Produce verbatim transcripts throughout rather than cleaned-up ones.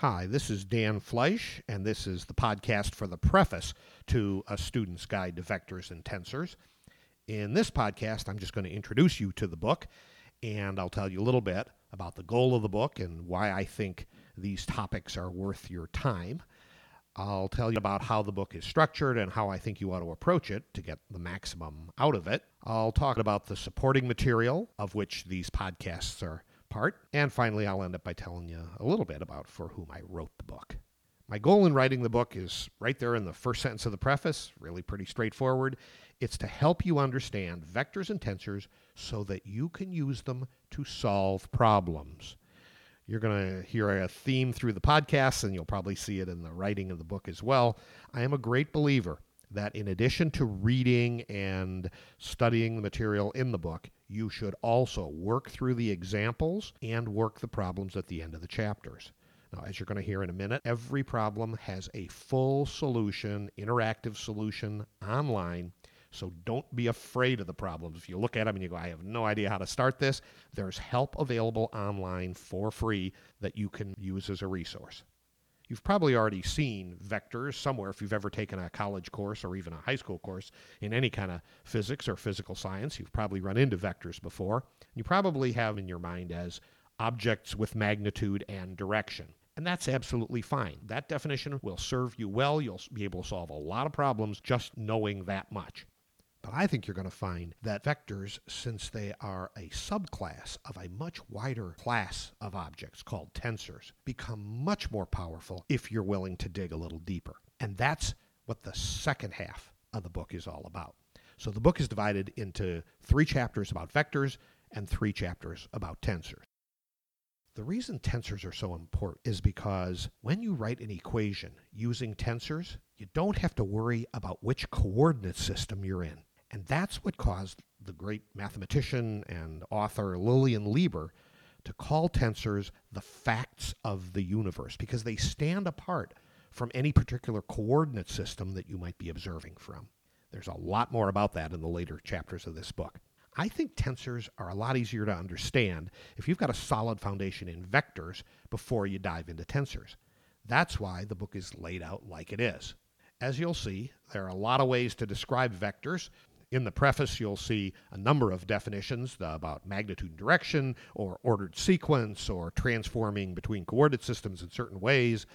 Hi, this is Dan Fleisch, and this is the podcast for the preface to A Student's Guide to Vectors and Tensors. In this podcast, I'm just going to introduce you to the book, and I'll tell you a little bit about the goal of the book and why I think these topics are worth your time. I'll tell you about how the book is structured and how I think you ought to approach it to get the maximum out of it. I'll talk about the supporting material of which these podcasts are part. And finally, I'll end up by telling you a little bit about for whom I wrote the book. My goal in writing the book is right there in the first sentence of the preface, really pretty straightforward. It's to help you understand vectors and tensors so that you can use them to solve problems. You're going to hear a theme through the podcast, and you'll probably see it in the writing of the book as well. I am a great believer that in addition to reading and studying the material in the book, you should also work through the examples and work the problems at the end of the chapters. Now, as you're going to hear in a minute, every problem has a full solution, interactive solution online, so don't be afraid of the problems. If you look at them and you go, I have no idea how to start this, there's help available online for free that you can use as a resource. You've probably already seen vectors somewhere if you've ever taken a college course or even a high school course in any kind of physics or physical science. You've probably run into vectors before. You probably have in your mind as objects with magnitude and direction. And that's absolutely fine. That definition will serve you well. You'll be able to solve a lot of problems just knowing that much. But I think you're going to find that vectors, since they are a subclass of a much wider class of objects called tensors, become much more powerful if you're willing to dig a little deeper. And that's what the second half of the book is all about. So the book is divided into three chapters about vectors and three chapters about tensors. The reason tensors are so important is because when you write an equation using tensors, you don't have to worry about which coordinate system you're in. And that's what caused the great mathematician and author Lillian Lieber to call tensors the facts of the universe, because they stand apart from any particular coordinate system that you might be observing from. There's a lot more about that in the later chapters of this book. I think tensors are a lot easier to understand if you've got a solid foundation in vectors before you dive into tensors. That's why the book is laid out like it is. As you'll see, there are a lot of ways to describe vectors. In the preface, you'll see a number of definitions about magnitude and direction, or ordered sequence, or transforming between coordinate systems in certain ways.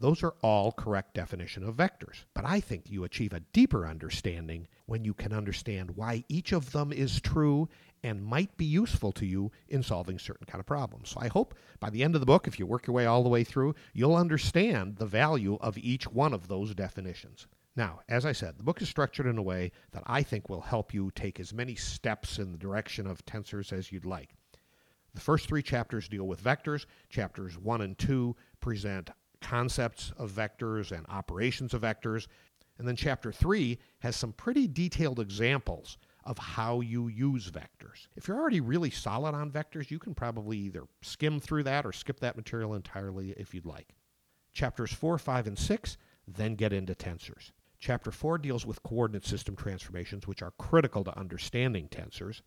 Those are all correct definitions of vectors. But I think you achieve a deeper understanding when you can understand why each of them is true and might be useful to you in solving certain kind of problems. So I hope by the end of the book, if you work your way all the way through, you'll understand the value of each one of those definitions. Now, as I said, the book is structured in a way that I think will help you take as many steps in the direction of tensors as you'd like. The first three chapters deal with vectors. Chapters one and two present concepts of vectors and operations of vectors. And then chapter three has some pretty detailed examples of how you use vectors. If you're already really solid on vectors, you can probably either skim through that or skip that material entirely if you'd like. Chapters four, five, and six then get into tensors. Chapter four deals with coordinate system transformations, which are critical to understanding tensors.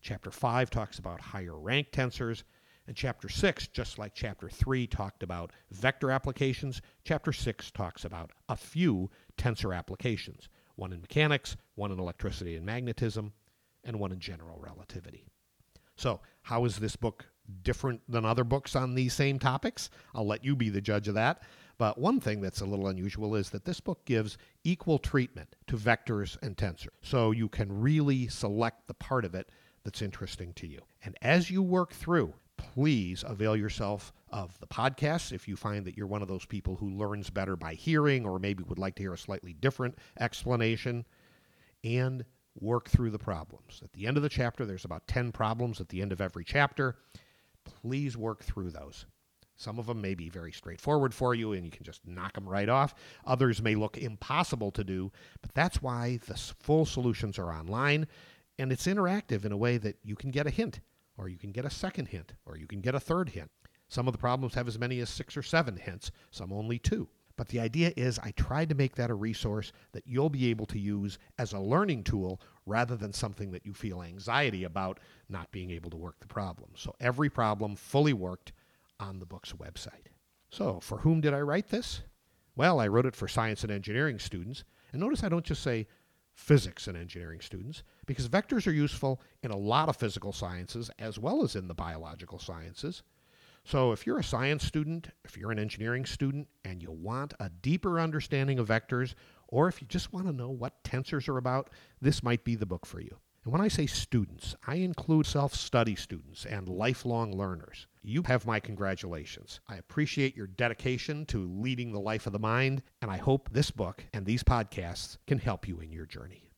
Chapter five talks about higher rank tensors. And Chapter six, just like Chapter three talked about vector applications, Chapter six talks about a few tensor applications. One in mechanics, one in electricity and magnetism, and one in general relativity. So, how is this book different than other books on these same topics? I'll let you be the judge of that. But one thing that's a little unusual is that this book gives equal treatment to vectors and tensors. So you can really select the part of it that's interesting to you. And as you work through, please avail yourself of the podcasts if you find that you're one of those people who learns better by hearing, or maybe would like to hear a slightly different explanation, and work through the problems. At the end of the chapter, there's about ten problems at the end of every chapter. Please work through those. Some of them may be very straightforward for you, and you can just knock them right off. Others may look impossible to do, but that's why the full solutions are online, and it's interactive in a way that you can get a hint, or you can get a second hint, or you can get a third hint. Some of the problems have as many as six or seven hints, some only two. But the idea is I tried to make that a resource that you'll be able to use as a learning tool rather than something that you feel anxiety about not being able to work the problem. So every problem fully worked on the book's website. So, for whom did I write this? Well, I wrote it for science and engineering students. And notice I don't just say physics and engineering students, because vectors are useful in a lot of physical sciences as well as in the biological sciences. So if you're a science student, if you're an engineering student, and you want a deeper understanding of vectors, or if you just want to know what tensors are about, this might be the book for you. And when I say students, I include self-study students and lifelong learners. You have my congratulations. I appreciate your dedication to leading the life of the mind, and I hope this book and these podcasts can help you in your journey.